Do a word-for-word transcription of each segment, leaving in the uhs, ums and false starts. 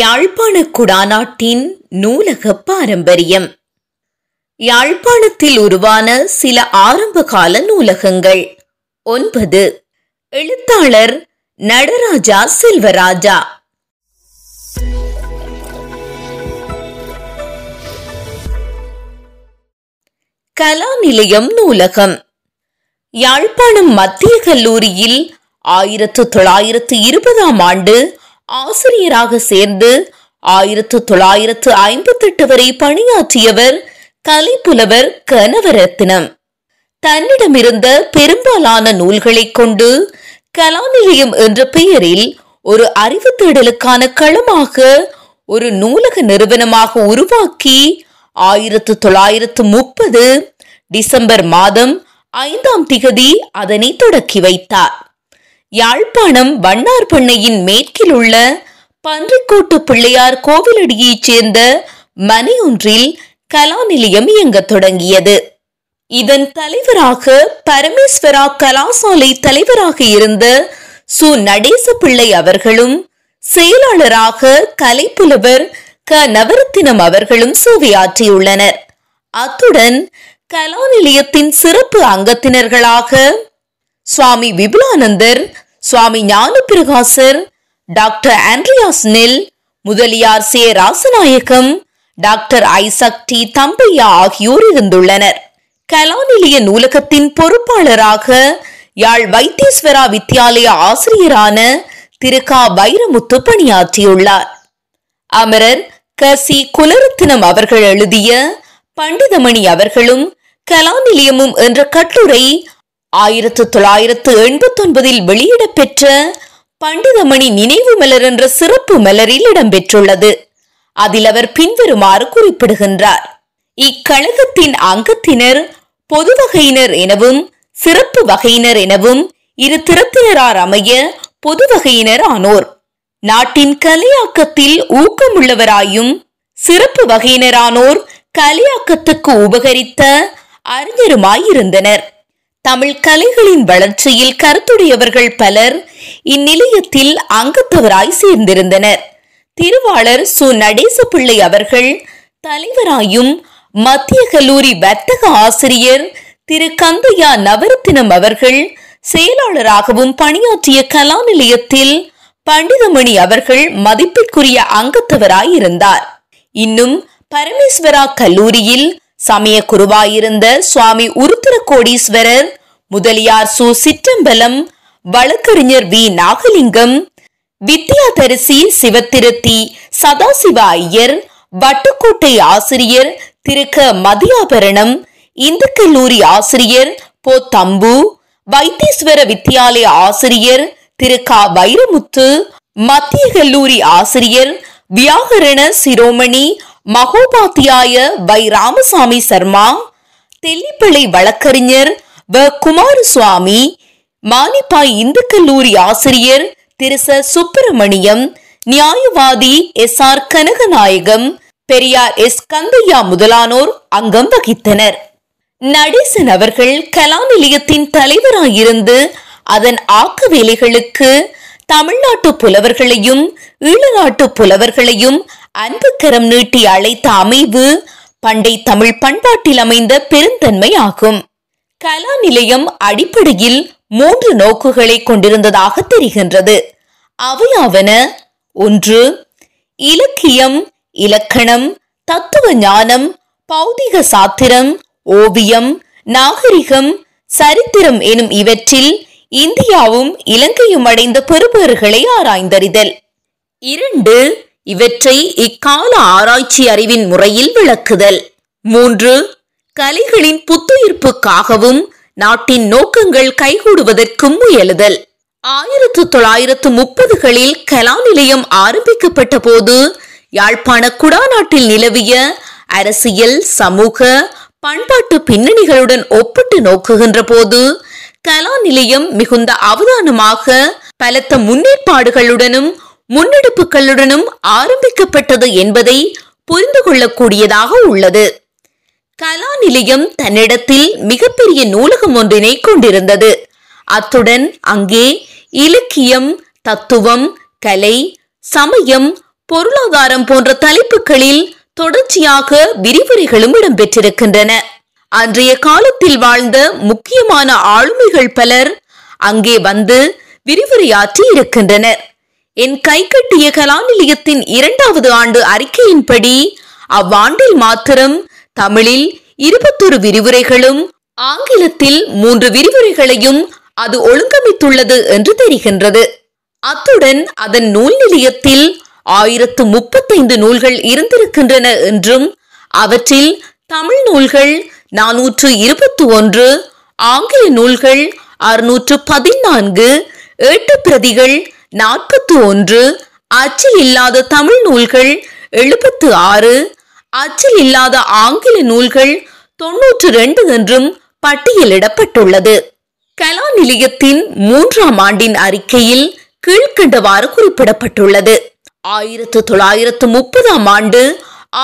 யாழ்ப்பாணக் குடாநாட்டின் நூலக பாரம்பரியம். யாழ்ப்பாணத்தில் உருவான சில ஆரம்பகால நூலகங்கள். ஒன்பது. எழுத்தாளர் நடராஜா செல்வராஜா. கலாநிலையம் நூலகம். யாழ்ப்பாணம் மத்திய கல்லூரியில் ஆயிரத்து தொள்ளாயிரத்து இருபதாம் ஆண்டு ஆசிரியராக சேர்ந்து ஆயிரத்து தொள்ளாயிரத்து ஐம்பத்தி எட்டு வரை பணியாற்றியவர் கலைப்புலவர் கனவரத்தினம். தன்னிடமிருந்த பெரும்பாலான நூல்களை கொண்டு கலாநிலையம் என்ற பெயரில் ஒரு அறிவு தேடலுக்கான களமாக ஒரு நூலக நிறுவனமாக உருவாக்கி ஆயிரத்து தொள்ளாயிரத்து முப்பது டிசம்பர் மாதம் ஐந்தாம் திகதி அதனை தொடக்கி வைத்தார். யாழ்ப்பாணம் வண்ணார் பண்ணையின் மேற்கில் உள்ள பன்றிக்கோட்டு பிள்ளையார் கோவிலடியைச் சேர்ந்த மனையொன்றில் கலாநிலையம் இயங்க தொடங்கியது. இதன் தலைவராக பரமேஸ்வரா களாசாலை தலைவராக இருந்த சு நடேச பிள்ளை அவர்களும் செயலாளராக கலைப்புலவர் க நவரத்தினம் அவர்களும் சேவையாற்றியுள்ளனர். அத்துடன் கலாநிலையத்தின் சிறப்பு அங்கத்தினர்களாக Swami Vipulanandar, Swami Gnanaprakasar, doctor Andreas Nell Mudaliyar, சே Rasanayagam, doctor Isaac T Thambiah ஆகியோர் இருந்துள்ளனர். கலாநிலைய நூலகத்தின் பொறுப்பாளராக யாழ் வைத்தீஸ்வர வித்யாலய ஆசிரியரான திரு க வைரமுத்து பணியாற்றியுள்ளார். அமரர் க சி குலரத்தினம் அவர்கள் எழுதிய பண்டிதமணி அவர்களும் கலாநிலையமும் என்ற கட்டுரை ஆயிரத்து தொள்ளாயிரத்து எண்பத்தி ஒன்பதில் வெளியிடப்பெற்ற பண்டிதமணி நினைவு மலர் என்ற சிறப்பு மலரில் இடம்பெற்றுள்ளது. அதில் அவர் பின்வருமாறு குறிப்பிடுகின்றார். இக்கழகத்தின் அங்கத்தினர் பொதுவகையினர் எனவும் சிறப்பு வகையினர் எனவும் இரு திறத்தினரார் அமைய பொதுவகையினர் ஆனோர். நாட்டின் கலையாக்கத்தில் ஊக்கமுள்ளவராயும் சிறப்பு வகையினரானோர் கலையாக்கத்துக்கு உபகரித்த அறிஞருமாயிருந்தனர். தமிழ் கலைகளின் வளர்ச்சியில் கருத்துடையவர்கள் பலர் இந்நிலையத்தில் அங்கத்தவராய் சேர்ந்திருந்தனர். திருவாளர் சு நடேச பிள்ளை அவர்கள் தலைவராயும் மத்திய கல்லூரி வர்த்தக ஆசிரியர் திரு கந்தையா நவரத்தினம் அவர்கள் செயலாளராகவும் பணியாற்றிய கலாநிலையத்தில் பண்டிதமணி அவர்கள் மதிப்பிற்குரிய அங்கத்தவராயிருந்தார். இன்னும் பரமேஸ்வரா கல்லூரியில் சமய குருவாயிருந்த சுவாமி உருத்திர கோடீஸ்வரர் முதலியார் சு சிற்றம்பலம், வழக்கறிஞர் வி நாகலிங்கம், வித்யாதரிசி சிவத்திருத்தி சதாசிவ ஐயர், வட்டுக்கோட்டை ஆசிரியர் திரு க மதியாபரணம், இந்துக்கல்லூரி ஆசிரியர் போ தம்பு, வைத்தீஸ்வர வித்யாலய ஆசிரியர் திரு க வைரமுத்து, மத்திய கல்லூரி ஆசிரியர் வியாகரண சிரோமணி மகோபாத்தியாய வை ராமசாமி சர்மா, தெல்லிப்பிள்ளை வழக்கறிஞர் வ குமாரசுவாமி, மானிப்பாய் இந்துக்கல்லூரி ஆசிரியர் திரு ச சுப்பிரமணியம், நியாயவாதி S R Kanaganayagam, Periyar S Kandiah முதலானோர் அங்கம் வகித்தனர். நடேசன் அவர்கள் கலாநிலையத்தின் தலைவராயிருந்து அதன் ஆக்க வேலைகளுக்கு தமிழ்நாட்டு புலவர்களையும் ஈழநாட்டு புலவர்களையும் அன்புக்கரம் நீட்டி அழைத்த அமைவு பண்டை தமிழ் பண்பாட்டில் அமைந்த பெருந்தன்மை ஆகும். கலாநிலையம் அடிப்படையில் மூன்று நோக்குகளை கொண்டிருந்ததாக தெரிகின்றது. அவையாவன: ஒன்று, இலக்கியம், இலக்கணம், தத்துவ ஞானம், பௌதிக சாத்திரம், ஓவியம், நாகரிகம், சரித்திரம் எனும் இவற்றில் இந்தியாவும் இலங்கையும் அடைந்த பெறுபேறுகளை ஆராய்ந்தறிதல். இரண்டு, இவற்றை இக்கால ஆராய்ச்சி அறிவின் முறையில் விளக்குதல். மூன்று, கலைகளின் புத்துயிர்ப்புக்காகவும் நாட்டின் நோக்கங்கள் கைகூடுவதற்கும் முயலுதல். ஆயிரத்து தொள்ளாயிரத்து முப்பதுகளில் கலாநிலையம் ஆரம்பிக்கப்பட்ட போது யாழ்ப்பாண குடாநாட்டில் நிலவிய அரசியல், சமூக, பண்பாட்டு பின்னணிகளுடன் ஒப்பிட்டு நோக்குகின்ற போது கலாநிலையம் மிகுந்த அவதானமாக பலத்த முன்னேற்பாடுகளுடனும் முன்னெடுப்புகளுடனும் ஆரம்பிக்கப்பட்டது என்பதை புரிந்து கொள்ளக்கூடியதாக உள்ளது. கலாநிலையம் தன்னிடத்தில் மிகப்பெரிய நூலகம் ஒன்றினை கொண்டிருந்தது. அத்துடன் அங்கே இலக்கியம், தத்துவம், கலை, சமயம், பொருளாதாரம் போன்ற தலைப்புகளில் தொடர்ச்சியாக விரிவுரைகளும் இடம்பெற்றிருக்கின்றன. அன்றைய காலத்தில் வாழ்ந்த முக்கியமான ஆளுமைகள் பலர் அங்கே வந்து விரிவுரையாற்றி இருக்கின்றனர். என் கைகட்டிய கலாநிலையத்தின் இரண்டாவது ஆண்டு அறிக்கையின்படி அவ்வாண்டில் மாத்திரம் தமிழில் இருபத்தொரு விரிவுரைகளும் ஆங்கிலத்தில் மூன்று விரிவுரைகளையும் அது ஒழுங்கமைத்துள்ளது என்று தெரிகின்றது. அத்துடன் அதன் நூல் நிலையத்தில் ஆயிரத்து முப்பத்தைந்து நூல்கள் இருந்திருக்கின்றன என்றும் அவற்றில் தமிழ் நூல்கள் நானூற்று இருபத்தி ஒன்று, ஆங்கில நூல்கள் அறுநூற்று பதினான்கு, எட்டு பிரதிகள் நாற்பத்தி ஒன்று, அச்சில் இல்லாத தமிழ் நூல்கள் எழுபத்து ஆறு, அச்சில் இல்லாத ஆங்கில நூல்கள் தொன்னூற்று இரண்டு என்றும் பட்டியலிடப்பட்டுள்ளது. கலா நிலையத்தின் மூன்றாம் ஆண்டின் அறிக்கையில் கீழ்கண்டவாறு குறிப்பிடப்பட்டுள்ளது. ஆயிரத்து தொள்ளாயிரத்து முப்பதாம் ஆண்டு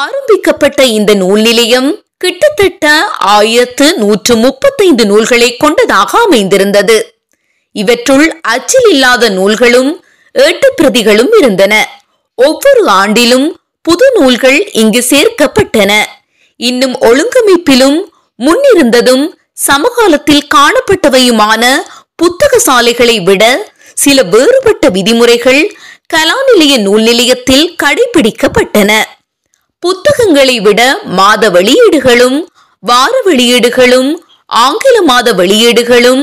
ஆரம்பிக்கப்பட்ட இந்த நூல் நிலையம் கிட்டத்தட்ட ஆயிரத்து நூற்று முப்பத்தைந்து நூல்களை கொண்டதாக அமைந்திருந்தது. இவற்றுள் அச்சில் இல்லாத நூல்களும் ஏட்டு பிரதிகளும் இருந்தன. ஒவ்வொரு ஆண்டிலும் புது நூல்கள் இங்கு சேர்க்கப்பட்டன. இன்னும் ஒழுங்கமைப்பிலும் முன்னிருந்ததும் சமகாலத்தில் காணப்பட்டவையுமான புத்தக சாலைகளை விட சில வேறுபட்ட விதிமுறைகள் கலாநிலைய நூல் நிலையத்தில் கடைபிடிக்கப்பட்டன. புத்தகங்களை விட மாத வெளியீடுகளும் வார வெளியீடுகளும் ஆங்கில மாத வெளியீடுகளும்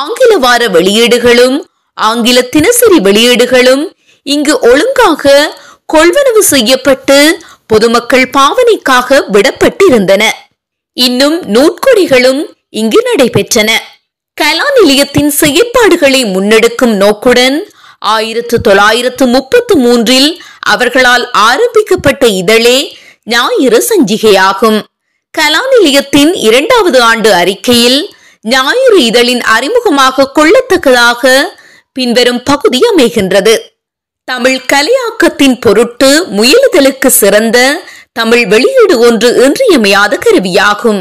ஆங்கில வார வெளியீடுகளும் ஆங்கில தினசரி வெளியீடுகளும் இங்கு ஒழுங்காக கொள்வனவு செய்யப்பட்டு பொதுமக்கள் பாவனைக்காக விடப்பட்டிருந்தன. இன்னும் நூற்கொடிகளும் இங்கு நடைபெற்றன. கலா நிலையத்தின் செயற்பாடுகளை முன்னெடுக்கும் நோக்குடன் ஆயிரத்து தொள்ளாயிரத்து முப்பத்து மூன்றில் அவர்களால் ஆரம்பிக்கப்பட்ட இதழே ஞாயிறு சஞ்சிகையாகும். கலா நிலையத்தின் இரண்டாவது ஆண்டு அறிக்கையில் ஞாயிறு இதழின் அறிமுகமாக கொள்ளத்தக்கதாக பின்வரும் பகுதி அமைகின்றது. தமிழ் கலையாக்கத்தின் பொருட்டு முயலுதலுக்கு சிறந்த தமிழ் வெளியீடு ஒன்று இன்றியமையாத கருவியாகும்.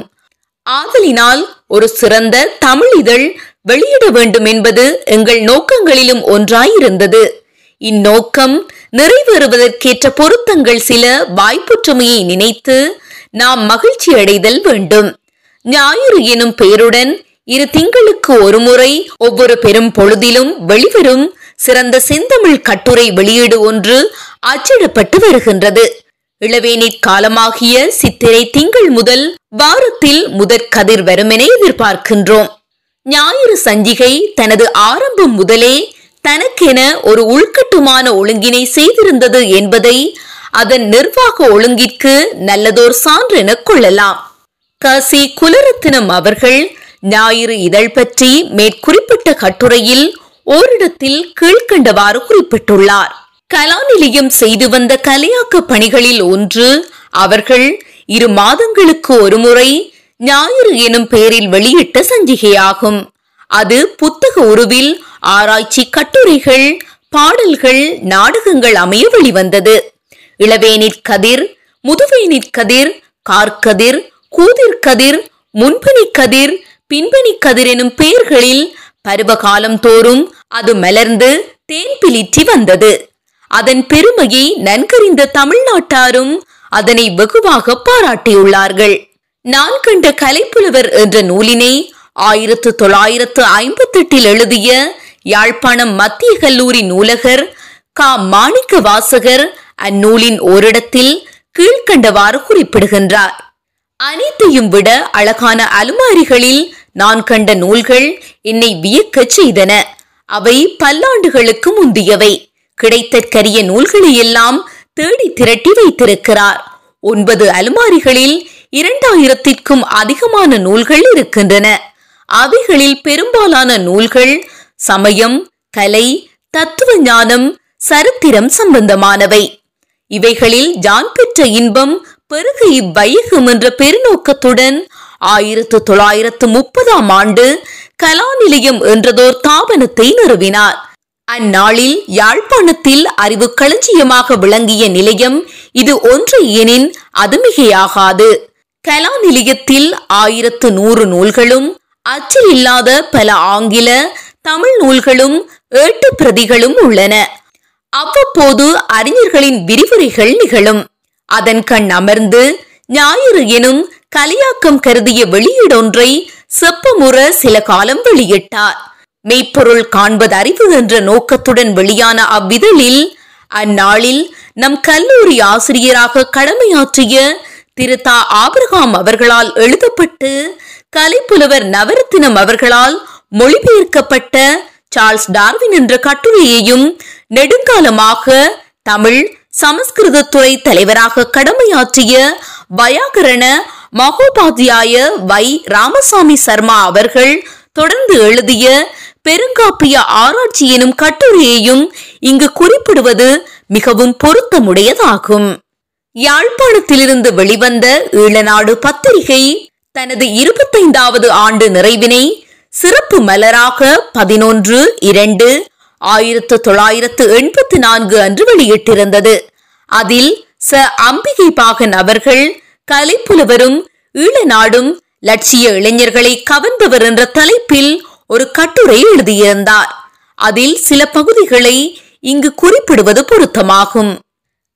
ஆதலினால் ஒரு சிறந்த தமிழ் இதழ் வெளியிட வேண்டும் என்பது எங்கள் நோக்கங்களிலும் ஒன்றாயிருந்தது. இந்நோக்கம் நிறைவேறுவதற்கேற்ற பொருத்தங்கள் சில வாய்ப்புற்றுமையை நினைத்து நாம் மகிழ்ச்சி அடைதல் வேண்டும். ஞாயிறு எனும் பெயருடன் இரு திங்களுக்கு ஒரு முறை ஒவ்வொரு பெரும் பொழுதிலும் வெளிவரும் சிறந்த செந்தமிழ் கட்டுரை வெளியீடு ஒன்று அச்சிடப்பட்டு வருகின்றது. இளவேணி காலமாகிய சித்திரை திங்கள் முதல் வாரத்தில் முதற் கதிர் வரும் என எதிர்பார்க்கின்றோம். ஞாயிறு சஞ்சிகை தனது ஆரம்பம் முதலே தனக்கென ஒரு உள்கட்டுமான ஒழுங்கினை செய்திருந்தது என்பதை அதன் நிர்வாக ஒழுங்கிற்கு நல்லதோர் சான்று என கொள்ளலாம். க சி குலரத்தினம் அவர்கள் ஞாயிறு இதழ் பற்றி மேற்குறிப்பிட்ட கட்டுரையில் ஓரிடத்தில் கீழ்கண்டவாறு குறிப்பிட்டுள்ளார். கலாநிலையம் செய்து வந்த கலையாக்க பணிகளில் ஒன்று அவர்கள் இரு மாதங்களுக்கு ஒரு முறை ஞாயிறு எனும் பெயரில் வெளியிட்ட சஞ்சிகையாகும். அது புத்தக உருவில் ஆராய்ச்சி கட்டுரைகள், பாடல்கள், நாடகங்கள் அமைய வெளிவந்தது. இளவேனிற் கதிர், முதுவேனிற் கதிர், கார்கதிர், கூதிர்கதிர், முன்பனி கதிர், பின்பனி கதிர் எனும் பெயர்களில் பருவகாலம் தோறும் அது மலர்ந்து தேன் பிளிற்றி வந்தது. அதன் பெருமையை நன்கறிந்த தமிழ்நாட்டாரும் அதனை வெகுவாக பாராட்டியுள்ளார்கள். நான் கண்ட கலைப்புலவர் என்ற நூலினை ஆயிரத்து தொள்ளாயிரத்து ஐம்பத்தி எட்டில் எழுதிய யாழ்ப்பாணம் மத்திய கல்லூரி நூலகர் கா மாணிக்க வாசகர் அந்நூலின் ஓரிடத்தில் கீழ்கண்டவாறு குறிப்பிடுகின்றார். அனைத்தையும் விட அழகான அலுமாரிகளில் நான் கண்ட நூல்கள் என்னை வியக்கச் செய்தன. அவை பல்லாண்டுகளுக்கு முந்தியவை. கிடைத்தற்கரிய நூல்களை எல்லாம் தேடி திரட்டி வைத்திருக்கிறார். ஒன்பது அலுமாரிகளில் இரண்டாயிரத்திற்கும் அதிகமான நூல்கள் இருக்கின்றன. அவைகளில் பெரும்பாலான நூல்கள் சமயம், கலை, தத்துவ ஞானம், சரித்திரம் சம்பந்தமானவை. இவைகளில் ஜான் பெற்ற இன்பம் பெருக இவ்வையகம் என்ற பெருநோக்கத்துடன் ஆயிரத்து தொள்ளாயிரத்து முப்பதாம் ஆண்டு கலாநிலையம் என்றதோர் தாபனத்தை நிறுவினார். அந்நாளில் யாழ்ப்பாணத்தில் அறிவு களஞ்சியமாக விளங்கிய நிலையம் இது ஒன்று எனின் அது மிகையாகாது. கலா நிலையத்தில் ஆயிரத்து நூறு நூல்களும் அச்சில் இல்லாத பல ஆங்கில, தமிழ் நூல்களும் ஏட்டு பிரதிகளும் உள்ளன. அவ்வப்போது அறிஞர்களின் விரிவுரைகள் நிகழும். அதன் கண் அமர்ந்து ஞாயிறு எனும் கலையாக்கம் கருதிய வெளியீடொன்றை செப்பமுற சில காலம் வெளியிட்டார். மெய்ப்பொருள் காண்பது அறிவு என்ற நோக்கத்துடன் வெளியான அவ்விதழில் அந்நாளில் நம் கல்லூரி ஆசிரியராக கடமையாற்றிய திரு தா ஆபிரகாம் அவர்களால் எழுதப்பட்டு கலைப்புலவர் நவரத்தினம் அவர்களால் மொழிபெயர்க்கப்பட்ட சார்ல்ஸ் டார்வின் என்ற கட்டுரையையும் நெடுங்காலமாக தமிழ் சமஸ்கிருத துறை தலைவராக கடமையாற்றிய வயாகரண மகோபாத்தியாய வை ராமசாமி சர்மா அவர்கள் தொடர்ந்து எழுதிய பெருங்காப்பிய ஆராய்ச்சி எனும் கட்டுரையையும் இங்கு குறிப்பிடுவது மிகவும் பொருத்தமுடையதாகும். யாழ்ப்பாணத்திலிருந்து வெளிவந்த ஈழநாடு பத்திரிகை தனது இருபத்தைந்தாவது ஆண்டு நிறைவினை சிறப்பு மலராக பதினொன்று இரண்டு ஆயிரத்து தொள்ளாயிரத்து எண்பத்தி நான்கு அன்று வெளியிட்டிருந்தது. அதில் ச அம்பிகை பாகன் அவர்கள் கலைப்புலவரும் ஈழநாடும் லட்சிய இளைஞர்களை கவர்ந்தவர் என்ற தலைப்பில் ஒரு கட்டுரை எழுதியிருந்தார். அதில் சில பகுதிகளை இங்கு குறிப்பிடுவது பொருத்தமாகும்.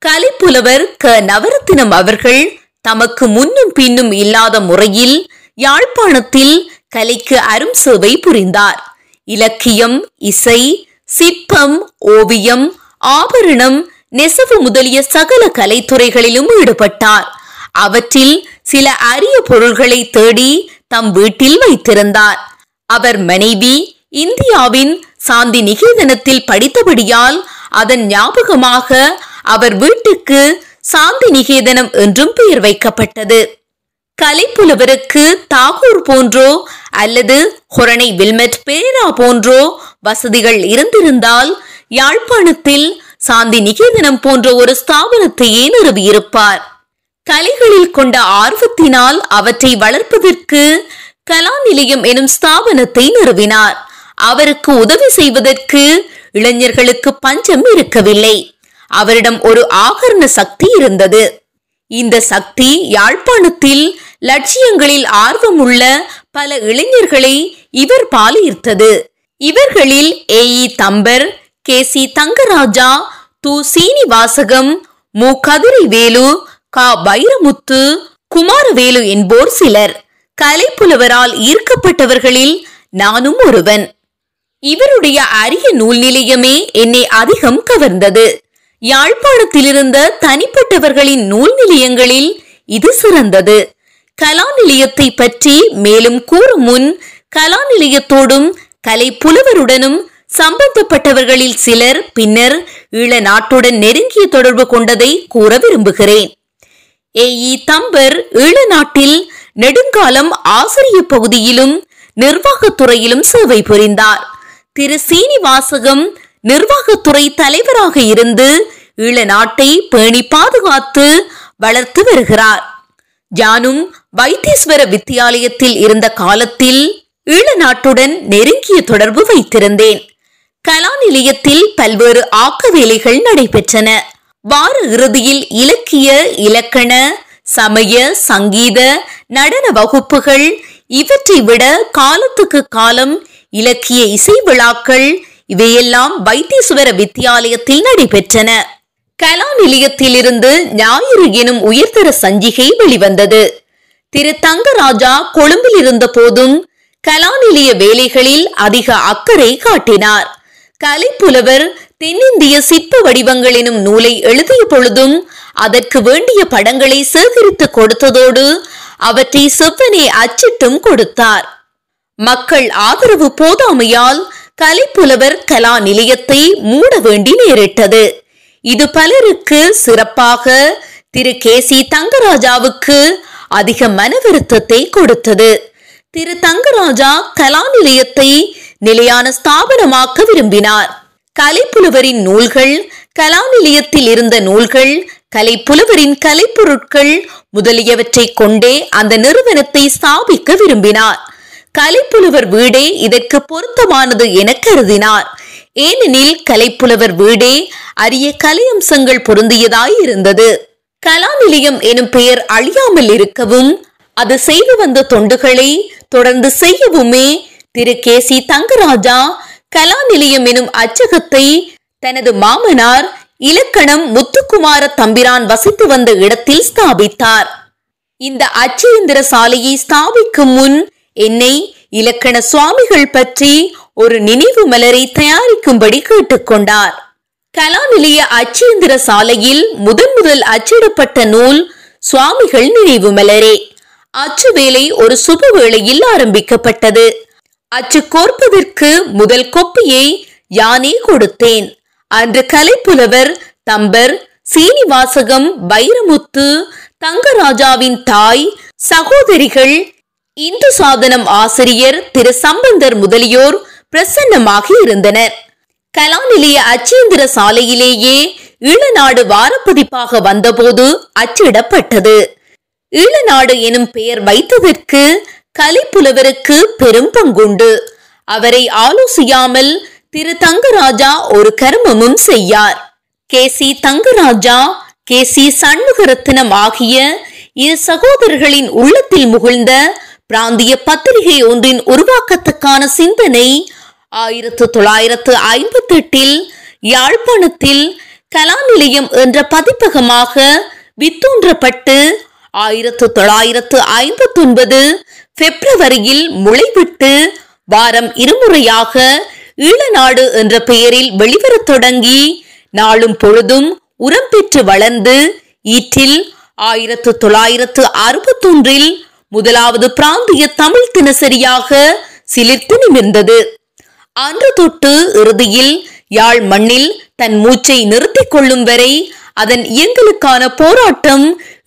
கலைப்புலவர் க நவரத்தினம் அவர்கள் தமக்கு முன்னும் பின்னும் இல்லாத முறையில் யாழ்ப்பாணத்தில் கலைக்கு அரும் சேவை புரிந்தார். இலக்கியம், இசை, சிற்பம், ஓவியம், ஆபரணம், நெசவு முதலிய சகல கலைத்துறைகளிலும் ஈடுபட்டார். அவற்றில் சில அரிய பொருள்களை தேடி தம் வீட்டில் வைத்திருந்தார். அவர் மனைவி இந்தியாவின் சாந்தி நிகேதனத்தில் படித்தபடியால் அதன் ஞாபகமாக அவர் வீட்டுக்கு சாந்தி நிகேதனம் என்றும் பெயர் வைக்கப்பட்டது. கலைப்புலவருக்கு தாகூர் போன்றோ அல்லது ஹொரனி வில்மட் பேரா போன்றோ வசதிகள் இருந்திருந்தால் யாழ்ப்பாணத்தில் சாந்தி நிகேதனம் போன்ற ஒரு ஸ்தாபனத்தையே நிறுவியிருப்பார். கலைகளில் கொண்ட ஆர்வத்தினால் அவற்றை வளர்ப்பதற்கு கலா நிலையம் எனும் ஸ்தாபனத்தை நிறுவினார். அவருக்கு உதவி செய்வதற்கு இளைஞர்களுக்கு பஞ்சம் இருக்கவில்லை. அவரிடம் ஒரு ஆகர்ண சக்தி இருந்தது. இந்த சக்தி யாழ்ப்பாணத்தில் லட்சியங்களில் ஆர்வம் உள்ள பல இளைஞர்களை இவர் பால் ஈர்த்தது. இவர்களில் A E Thambar, K C Thangaraja, து சீனிவாசகம், மு. கதிரவேலு, கா வைரமுத்து, குமார்வேலு என்போர் சிலர். கலைப்புலவரால் ஈர்க்கப்பட்டவர்களில் நானும் ஒருவன். இவருடைய அரிய நூல் நிலையமே என்னை அதிகம் கவர்ந்தது. யாழ்ப்பாணத்திலிருந்த தனிப்பட்டவர்களின் நூல் நிலையங்களில் இது சிறந்தது. கலா நிலையத்தை பற்றி மேலும் கூறும் முன் கலா நிலையத்தோடும் கலைப்புலவருடனும் சம்பந்தப்பட்டவர்களில் சிலர் பின்னர் ஈழ நாட்டுடன் நெருங்கிய தொடர்பு கொண்டதை கூற விரும்புகிறேன். ஏ இ தம்பர் ஈழ நாட்டில் நெடுங்காலம் ஆசிரிய பகுதியிலும் நிர்வாகத்துறையிலும் சேவை புரிந்தார். திரு சீனிவாசகம் நிர்வாகத்துறை தலைவராக இருந்து ஈழ நாட்டை பேணி பாதுகாத்து வளர்த்து வருகிறார். ஜானும் வைத்தீஸ்வர வித்யாலயத்தில் இருந்த காலத்தில் ஈழ நாட்டுடன் நெருங்கிய தொடர்பு வைத்திருந்தேன். கலா நிலையத்தில் பல்வேறு ஆக்க வேலைகள் நடைபெற்றன. வார இறுதியில் இலக்கிய, இலக்கண, சமய, சங்கீத, நடன வகுப்புகள், இவற்றை விட காலத்துக்கு காலம் இலக்கிய இசை விழாக்கள், இவையெல்லாம் வைத்தீஸ்வர வித்யாலயத்தில் நடைபெற்றன. கலா நிலையத்தில் இருந்து ஞாயிறு எனும் உயர்தர சஞ்சிகை வெளிவந்தது. திரு தங்கராஜா கொழும்பில் இருந்த போதும் கலா நிலைய வேலைகளில் அதிக அக்கறை காட்டினார். கலைப்புலவர் தென்னிந்திய சிற்ப வடிவங்கள் எனும் நூலை எழுதிய பொழுதும் அதற்கு வேண்டிய படங்களை சேகரித்து கொடுத்ததோடு அவற்றை செவ்வனே அச்சிட்டும் கொடுத்தார். மக்கள் ஆதரவு போதாமையால் கலைப்புலவர் கலா நிலையத்தை மூட வேண்டி நேரிட்டது. இது பலருக்கு, சிறப்பாக திரு கே சி தங்கராஜாவுக்கு அதிக மன வருத்தத்தை கொடுத்தது. திரு தங்கராஜா கலா நிலையத்தை நிலையான ஸ்தாபனமாக்க விரும்பினார். கலைப்புலவரின் நூல்கள், கலா நிலையத்தில் இருந்த நூல்கள், கலைப்புலவரின் கலைப்பொருட்கள் முதலியவற்றை கொண்டே அந்த நிறுவனத்தை ஸ்தாபிக்க விரும்பினார். கலைப்புலவர் வீடே இதற்கு பொருத்தமானது என கருதினார். ஏனெனில் கலைப்புலவர் வீடே அரிய கலையம்சங்கள் பொருந்தியதாய் இருந்தது. கலா நிலையம் எனும் பெயர் அழியாமல் இருக்கவும் அது செய்து வந்த தொண்டுகளை தொடர்ந்து செய்யவுமே திரு கே சி தங்கராஜா கலா நிலையம் எனும் அச்சகத்தை தனது மாமனார் இலக்கணம் முத்துக்குமார தம்பிரான் வசித்து வந்த இடத்தில் ஸ்தாபித்தார். இந்த அச்சேந்திர சாலையை ஸ்தாபிக்கும் முன் என்னை இலக்கண சுவாமிகள் பற்றி ஒரு நினைவு மலரை தயாரிக்கும்படி கேட்டுக்கொண்டார். கலாநிலைய அச்சேந்திர சாலையில் முதன் முதல் அச்சிடப்பட்ட நூல் சுவாமிகள் நினைவு மலரே. அச்சு வேலை ஒரு சுப வேளையில் ஆரம்பிக்கப்பட்டது. அச்சு கோர்ப்பதற்கு முதல் கொப்பியை யானே கொடுத்தேன். அன்று கலைப்புலவர் தம்பர் சீனிவாசகம், வைரமுத்து, தங்கராஜாவின் தாய், சகோதரிகள், இந்து சாதனம் ஆசிரியர் திரு சம்பந்தர் முதலியோர் பிரசன்னமாக இருந்தனர். கலாநிலைய அச்சேந்திர சாலையிலேயே ஈழநாடு வாரப்பதிப்பாக வந்தபோது அச்சிடப்பட்டது. ஈழநாடு எனும் பெயர் வைத்ததற்கு கலைப்புலவருக்கு பெரும் பங்குண்டு. அவரை ஆலோசியாமல் திரு தங்கராஜா ஒரு கர்மமும் செய்யார். K C Thangaraja, K C Shanmugaratnam ஆகிய இரு சகோதரர்களின் உள்ளத்தில் முகிழ்ந்த பிராந்திய பத்திரிகை ஒன்றின் உருவாக்கத்துக்கான சிந்தனை ஆயிரத்து தொள்ளாயிரத்து ஐம்பத்தி எட்டில் யாழ்ப்பாணத்தில் கலாநிலையம் என்ற பதிப்பகமாக வித்தூன்றப்பட்டு ஆயிரத்து தொள்ளாயிரத்து ஐம்பத்தி ஒன்பது பிப்ரவரியில் முளைவிட்டு வாரம் இருமுறையாக ஈழநாடு என்ற பெயரில் வெளிவர தொடங்கி நாளும் பொழுதும் உரம் பெற்று வளர்ந்து ஈற்றில் ஆயிரத்து தொள்ளாயிரத்து அறுபத்தி ஒன்றில் முதலாவது பிராந்திய தமிழ் தினசரியாக சிலிர்த்து நிமிர்ந்தது. அன்று தொட்டு இறுதியில் யாழ் மண்ணில் தன் மூச்சை நிறுத்திக் கொள்ளும் வரை அதன் இயங்கலுக்கான போராட்டம்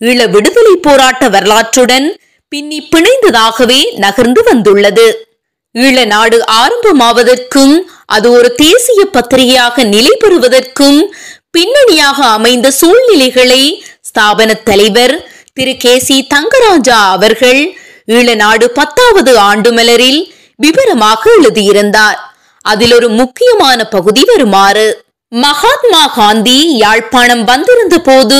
ஈழ விடுதலை போராட்ட வரலாற்றுடன் பின்னி பிணைந்ததாகவே நகர்ந்து வந்துள்ளது. ஈழ நாடு ஆரம்பமாவதற்கும் அது ஒரு தேசிய பத்திரிகையாக நிலை பெறுவதற்கும் பின்னணியாக அமைந்த சூழ்நிலைகளை ஸ்தாபன தலைவர் திரு கே சி தங்கராஜா அவர்கள் ஈழநாடு பத்தாவது ஆண்டு மலரில் விவரமாக எழுதியிருந்தார். அதில் ஒரு முக்கியமான பகுதி வருமாறு: மகாத்மா காந்தி யாழ்ப்பாணம் வந்திருந்த போது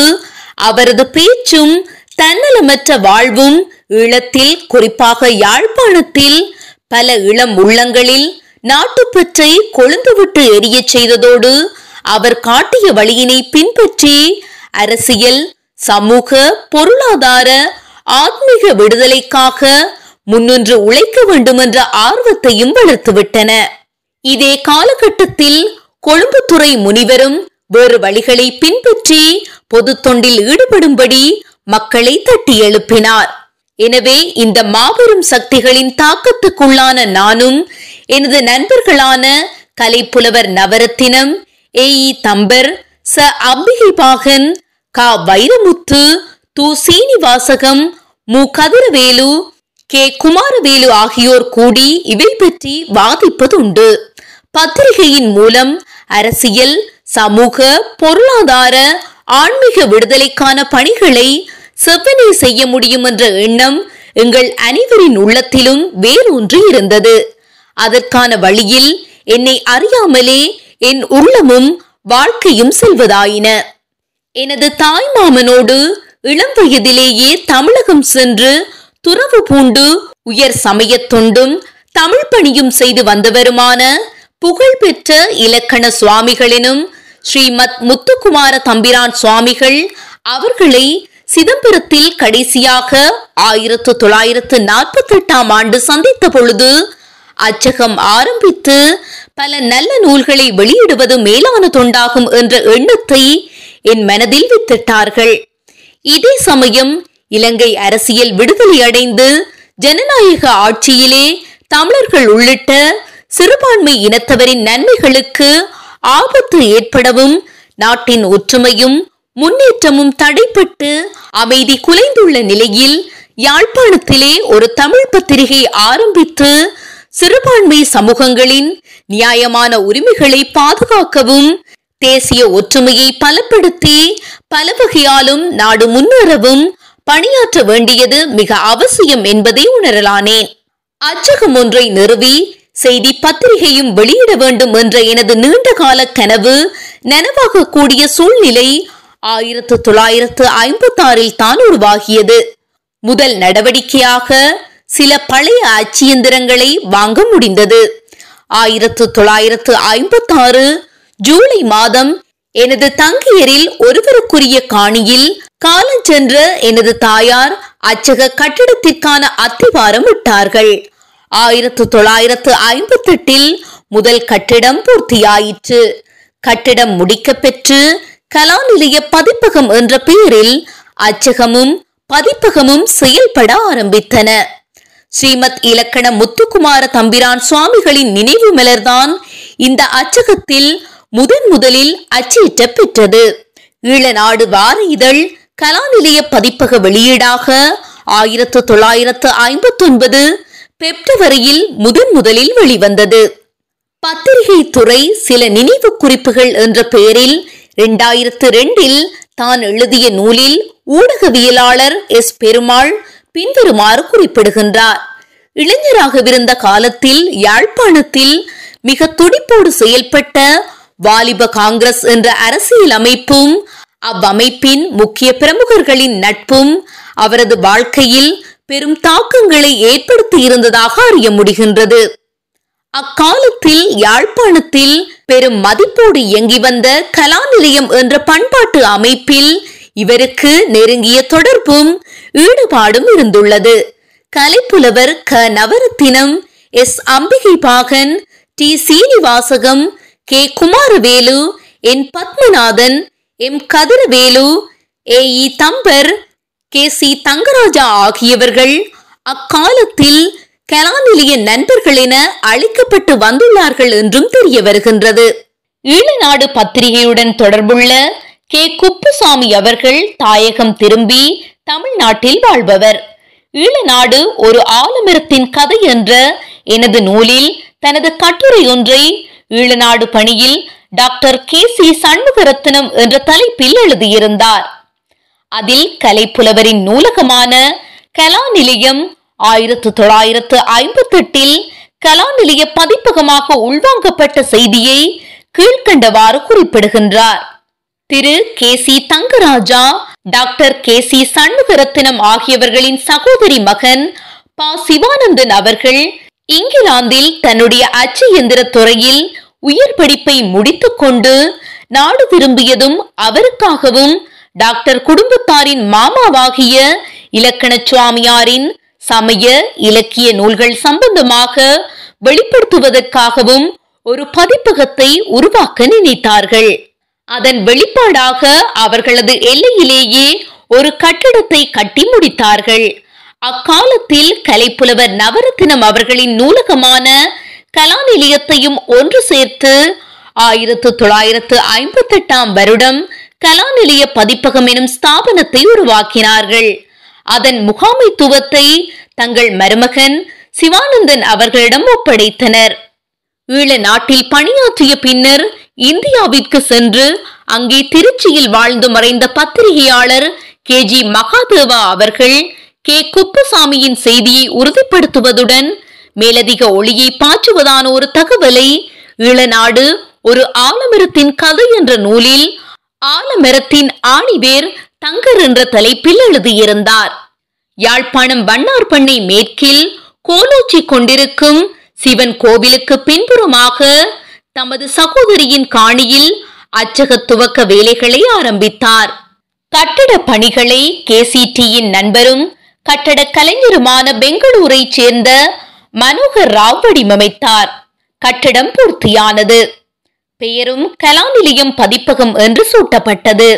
அவரது பேச்சும் தன்னலமற்ற வாழ்வும் ஈழத்தில், குறிப்பாக யாழ்ப்பாணத்தில் பல இளம் உள்ளங்களில் நாட்டுப்பற்றை கொழுந்துவிட்டு எரிய செய்ததோடு அவர் காட்டிய வழியினை பின்பற்றி அரசியல், சமூக, பொருளாதார, ஆத்மீக விடுதலைக்காக முன்னின்று உழைக்க வேண்டும் என்ற ஆர்வத்தையும் வளர்த்துவிட்டன. இதே காலகட்டத்தில் கொழும்புத்துறை முனிவரும் வேறு வழிகளை பின்பற்றி பொது தொண்டில் ஈடுபடும்படி மக்களை தட்டி எழுப்பினார். எனவே இந்த மாபெரும் சக்திகளின் தாக்கத்துக்குள்ளான நானும் எனது நண்பர்களான கலைப்புலவர் நவரத்தினம், ஏ இ தம்பர், ச அம்பிகை பாகன், கா வைரமுத்து, து சீனிவாசகம், மு கதிரவேலு, கே குமார்வேலு ஆகியோர் கூடி இவை பற்றி வாதிப்பது உண்டு. பத்திரிகையின் மூலம் அரசியல், சமூக, பொருளாதார, ஆன்மீக விடுதலைக்கான பணிகளை செவ்வனை செய்ய முடியும் என்ற எண்ணம் எங்கள் அனைவரின் உள்ளத்திலும் வேரூன்றி இருந்தது. அதற்கான வழியில் என்னை அறியாமலே என் உள்ளமும் வாழ்க்கையும் செல்வதாயின. எனது தாய் மாமனோடு இளம் வயதிலேயே தமிழகம் சென்று துறவு பூண்டு உயர் சமய தொண்டும் தமிழ் பணியும் செய்து வந்தவருமான புகழ்பெற்ற இலக்கண சுவாமிகளினும் ஸ்ரீமத் முத்துக்குமார தம்பிரான் சுவாமிகள் அவர்களை சிதம்பரத்தில் கடைசியாக ஆயிரத்து தொள்ளாயிரத்து நாற்பத்தி எட்டாம் ஆண்டு சந்தித்த பொழுது அச்சகம் ஆரம்பித்து பல நல்ல நூல்களை வெளியிடுவது மேலான தொண்டாகும் என்ற எண்ணத்தை என் மனதில் வித்திட்டார்கள். இதே சமயம் இலங்கை அரசியல் விடுதலை அடைந்து ஜனநாயக ஆட்சியிலே தமிழர்கள் உள்ளிட்ட சிறுபான்மை இனத்தவரின் நன்மைகளுக்கு ஆபத்து ஏற்படவும் நாட்டின் ஒற்றுமையும் முன்னேற்றமும் தடைப்பட்டு அமைதி குலைந்துள்ள நிலையில் யாழ்ப்பாணத்திலே ஒரு தமிழ் பத்திரிகை ஆரம்பித்து சிறுபான்மை சமூகங்களின் நியாயமான உரிமைகளை பாதுகாக்கவும் தேசிய ஒற்றுமையை பலப்படுத்தி பல வகையாலும் நாடு முன்னேறவும் பணியாற்ற வேண்டியது மிக அவசியம் என்பதை உணரலானேன். அச்சகம் ஒன்றை நிறுவி செய்தி பத்திரிகையும் வெளியிட வேண்டும் என்ற எனது நீண்டகால கனவு நனவாக கூடிய சூழ்நிலை ஆயிரத்து தொள்ளாயிரத்து ஐம்பத்தி ஆறில் தான் உருவாகியது. முதல் நடவடிக்கையாக சில பழைய அச்சியந்திரங்களை வாங்க முடிந்தது. ஆயிரத்து தொள்ளாயிரத்து ஐம்பத்தி ஆறு ஜூலை மாதம் எனது தங்கையரில் ஒருவருக்குரிய காணியில் காலஞ்சென்ற எனது தாயார் அச்சக கட்டிடத்திற்கான அத்திவாரம் விட்டார்கள். ஆயிரத்து தொள்ளாயிரத்து ஐம்பத்தி எட்டில் முதல் கட்டிடம் பூர்த்தியாயிற்று. கட்டிடம் முடிக்க பெற்று கலாநிலைய பதிப்பகம் என்ற பெயரில் அச்சகமும் பதிப்பகமும் செயல்பட ஆரம்பித்தன. ஸ்ரீமத் இலக்கண முத்துக்குமார தம்பிரான் சுவாமிகளின் நினைவு மலர்தான் இந்த அச்சகத்தில் முதன் முதலில் அச்சிட்ட பெற்றது. ஈழநாடு வார இதழ் கலாநிலைய பதிப்பக வெளியீடாக ஆயிரத்து தொள்ளாயிரத்து ஐம்பத்தி ஒன்பது பிப்ரவரியில் முதன் முதலில் வெளிவந்தது. பத்திரிகை துறை சில நினைவு குறிப்புகள் என்ற பெயரில் இரண்டாயிரத்து இரண்டில் தான் எழுதிய நூலில் ஊடகவியலாளர் எஸ் பெருமாள் பின்வருமாறு குறிப்பிடுகின்றார். இளைஞராகவிருந்த காலத்தில் யாழ்ப்பாணத்தில் மிக துடிப்போடு செயல்பட்ட வாலிப காங்கிரஸ் என்ற அரசியல் அமைப்பும் அவ்வமைப்பின் முக்கிய பிரமுகர்களின் நட்பும் அவரது வாழ்க்கையில் பெரும் தாக்கங்களை ஏற்படுத்தி இருந்ததாக அறிய முடிகின்றது. அக்காலத்தில் யாழ்ப்பாணத்தில் பெரும் மதிப்போடு இயங்கி வந்த கலாநிலையம் என்ற பண்பாட்டு அமைப்பில் இவருக்கு நெருங்கிய தொடர்பும் ஈடுபாடும் இருந்துள்ளது. கலைப்புலவர் க Navaratnam, S Ambikai Bagan, D Seenivasagam, K Kumarvelu, N Padmanathan, M Kathiravelu, A E Thambar, K C Thangaraja ஆகியவர்கள் அக்காலத்தில் கலாநிலைய நண்பர்கள் என அழைக்கப்பட்டு வந்துள்ளார்கள் என்றும் தெரிய வருகின்றது. ஈழநாடு பத்திரிகையுடன் தொடர்புள்ள கே குப்புசாமி அவர்கள் தாயகம் திரும்பி தமிழ்நாட்டில் வாழ்பவர். ஈழநாடு ஒரு ஆலமரத்தின் கதை என்ற எனது நூலில் தனது கட்டுரை ஒன்றை ஈழநாடு பணியில் டாக்டர் கே சி சண்முகரத்னம் என்ற தலைப்பில் எழுதியிருந்தார். அதில் கலைப்புலவரின் நூலகமான கலாநிலையம் ஆயிரத்து தொள்ளாயிரத்து ஐம்பத்தி எட்டில் கலாநிலைய பதிப்பகமாக உள்வாங்கப்பட்ட செய்தியை கீழ்கண்டவாறு குறிப்பிடுகின்றார். Thiru K C Thangarajah, doctor K C Shanmugaratnam ஆகியவர்களின் சகோதரி மகன் பா சிவானந்தன் அவர்கள் இங்கிலாந்தில் தன்னுடைய அச்சு எந்திர துறையில் உயர் படிப்பை முடித்துக் கொண்டு நாடு திரும்பியதும் அவருக்காகவும் டாக்டர் குடும்பத்தாரின் மாமாவாகிய இலக்கண சுவாமியாரின் சமய இலக்கிய நூல்கள் சம்பந்தமாக வெளிப்படுத்துவதற்காகவும் ஒரு பதிப்பகத்தை உருவாக்க நினைத்தார்கள். அதன் வெளிப்பாடாக அவர்களது எல்லையிலேயே ஒரு கட்டிடத்தை கட்டி முடித்தார்கள். அக்காலத்தில் கலைப்புலவர் நவரத்தினம் அவர்களின் நூலகமான கலாநிலையத்தையும் ஒன்று சேர்த்து ஆயிரத்து தொள்ளாயிரத்து ஐம்பத்தி எட்டாம் வருடம் கலாநிலைய பதிப்பகம் எனும் ஸ்தாபனத்தை உருவாக்கினார்கள். அதன் முகாமைத்துவத்தை தங்கள் மருமகன் சிவானந்தன் அவர்களிடம் ஒப்படைத்தனர். ஈழ நாட்டில் பணியாற்றிய பின்னர் இந்தியாவிற்கு சென்று அங்கே திருச்சியில் வாழ்ந்து மறைந்த பத்திரிகையாளர் கே ஜி மகாதேவா அவர்கள் கே குப்புசாமியின் செய்தியை உறுதிப்படுத்துவதுடன் மேலதிக ஒளியை பாற்றுவதான ஒரு தகவலை ஈழநாடு ஒரு ஆலமரத்தின் கதை என்ற நூலில் ஆலமரத்தின் ஆணிவேர் தங்கர் என்ற தலைப்பில் எழுதியிருந்தார். யாழ்ப்பாணம் வண்ணார் பண்ணை மேற்கில் கோலோச்சி கொண்டிருக்கும் சிவன் கோவிலுக்கு பின்புறமாக தமது சகோதரியின் காணியில் அச்சக துவக்க வேலைகளை ஆரம்பித்தார். கட்டட பணிகளை கே சி டியின் நண்பரும் கட்டட கலைஞருமான பெங்களூரை சேர்ந்த மனோகர் ராவடி அமைத்தார். கட்டடம் பூர்த்தியானது. பெயரும் கலாநிலையம் பதிப்பகம் என்று சூட்டப்பட்டது.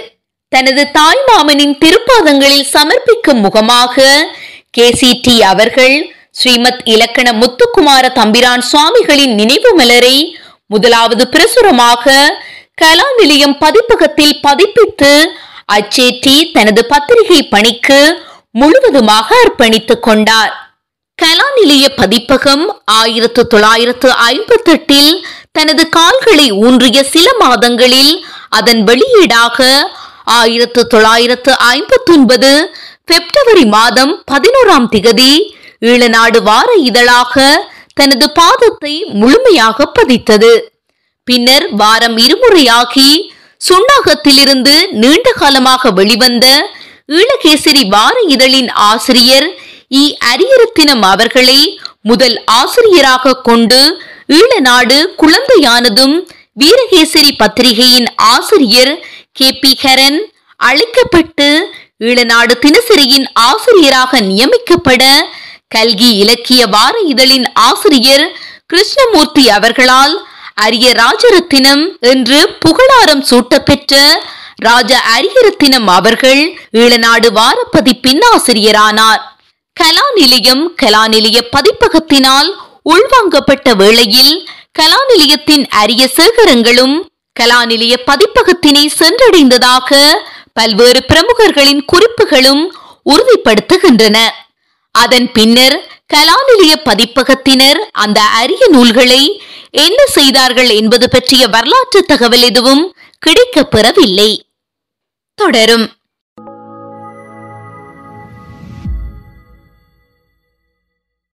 தனது தாய் மாமனின் திருப்பாதங்களில் சமர்ப்பிக்கும் முகமாக கே சி டி அவர்கள் ஸ்ரீமத் இலக்கண முத்துக்குமார தம்பிரான் சுவாமிகளின் நினைவு மலரை முதலாவது பிரசுரமாக கலாநிலையம் பதிப்பகத்தில் பதிப்பித்து அச்சேற்றி தனது பத்திரிகை பணிக்கு முழுவதுமாக அர்ப்பணித்துக் கொண்டார். கலாநிலைய பதிப்பகம் ஆயிரத்து தொள்ளாயிரத்து ஐம்பத்தி எட்டில் தனது கால்களை ஊன்றிய சில மாதங்களில் அதன் வெளியீடாக ஆயிரத்து தொள்ளாயிரத்து ஐம்பத்தி ஒன்பது பிப்ரவரி மாதம் பதினோராம் திகதி ஈழநாடு வார இதழாக தனது பாதத்தை முழுமையாக பதித்தது. பின்னர் வாரம் இருமுறையாகி சுண்ணாகத்திலிருந்து நீண்ட காலமாக வெளிவந்த ஈழகேசரி வார இதழின் ஆசிரியர் இ அரியரத்தினம் அவர்களை முதல் ஆசிரியராக கொண்டு ஈழநாடு குழந்தையானதும் வீரகேசரி பத்திரிகையின் ஆசிரியர் கே பி ஹரன் அழைக்கப்பட்டு ஈழநாடு தினசரியின் ஆசிரியராக நியமிக்கப்பட கல்கி இலக்கிய வார இதழின் ஆசிரியர் கிருஷ்ணமூர்த்தி அவர்களால் அரிய ராஜரத்தினம் என்று புகழாரம் சூட்ட பெற்ற ராஜ அரியரத்தினம் அவர்கள் ஈழநாடு வாரப்பதிப்பின் ஆசிரியரானார். கலாநிலையம் கலாநிலைய பதிப்பகத்தினால் உள்வாங்கப்பட்ட வேளையில் கலாநிலையத்தின் அரிய சேகரங்களும் கலாநிலைய பதிப்பகத்தினை சென்றடைந்ததாக பல்வேறு பிரமுகர்களின் குறிப்புகளும் உறுதிப்படுத்துகின்றன. அதன் பின்னர் கலாநிலைய பதிப்பகத்தினர் அந்த அரிய நூல்களை என்ன செய்தார்கள் என்பது பற்றிய வரலாற்று தகவல் எதுவும் கிடைக்கப்பெறவில்லை. தொடரும்.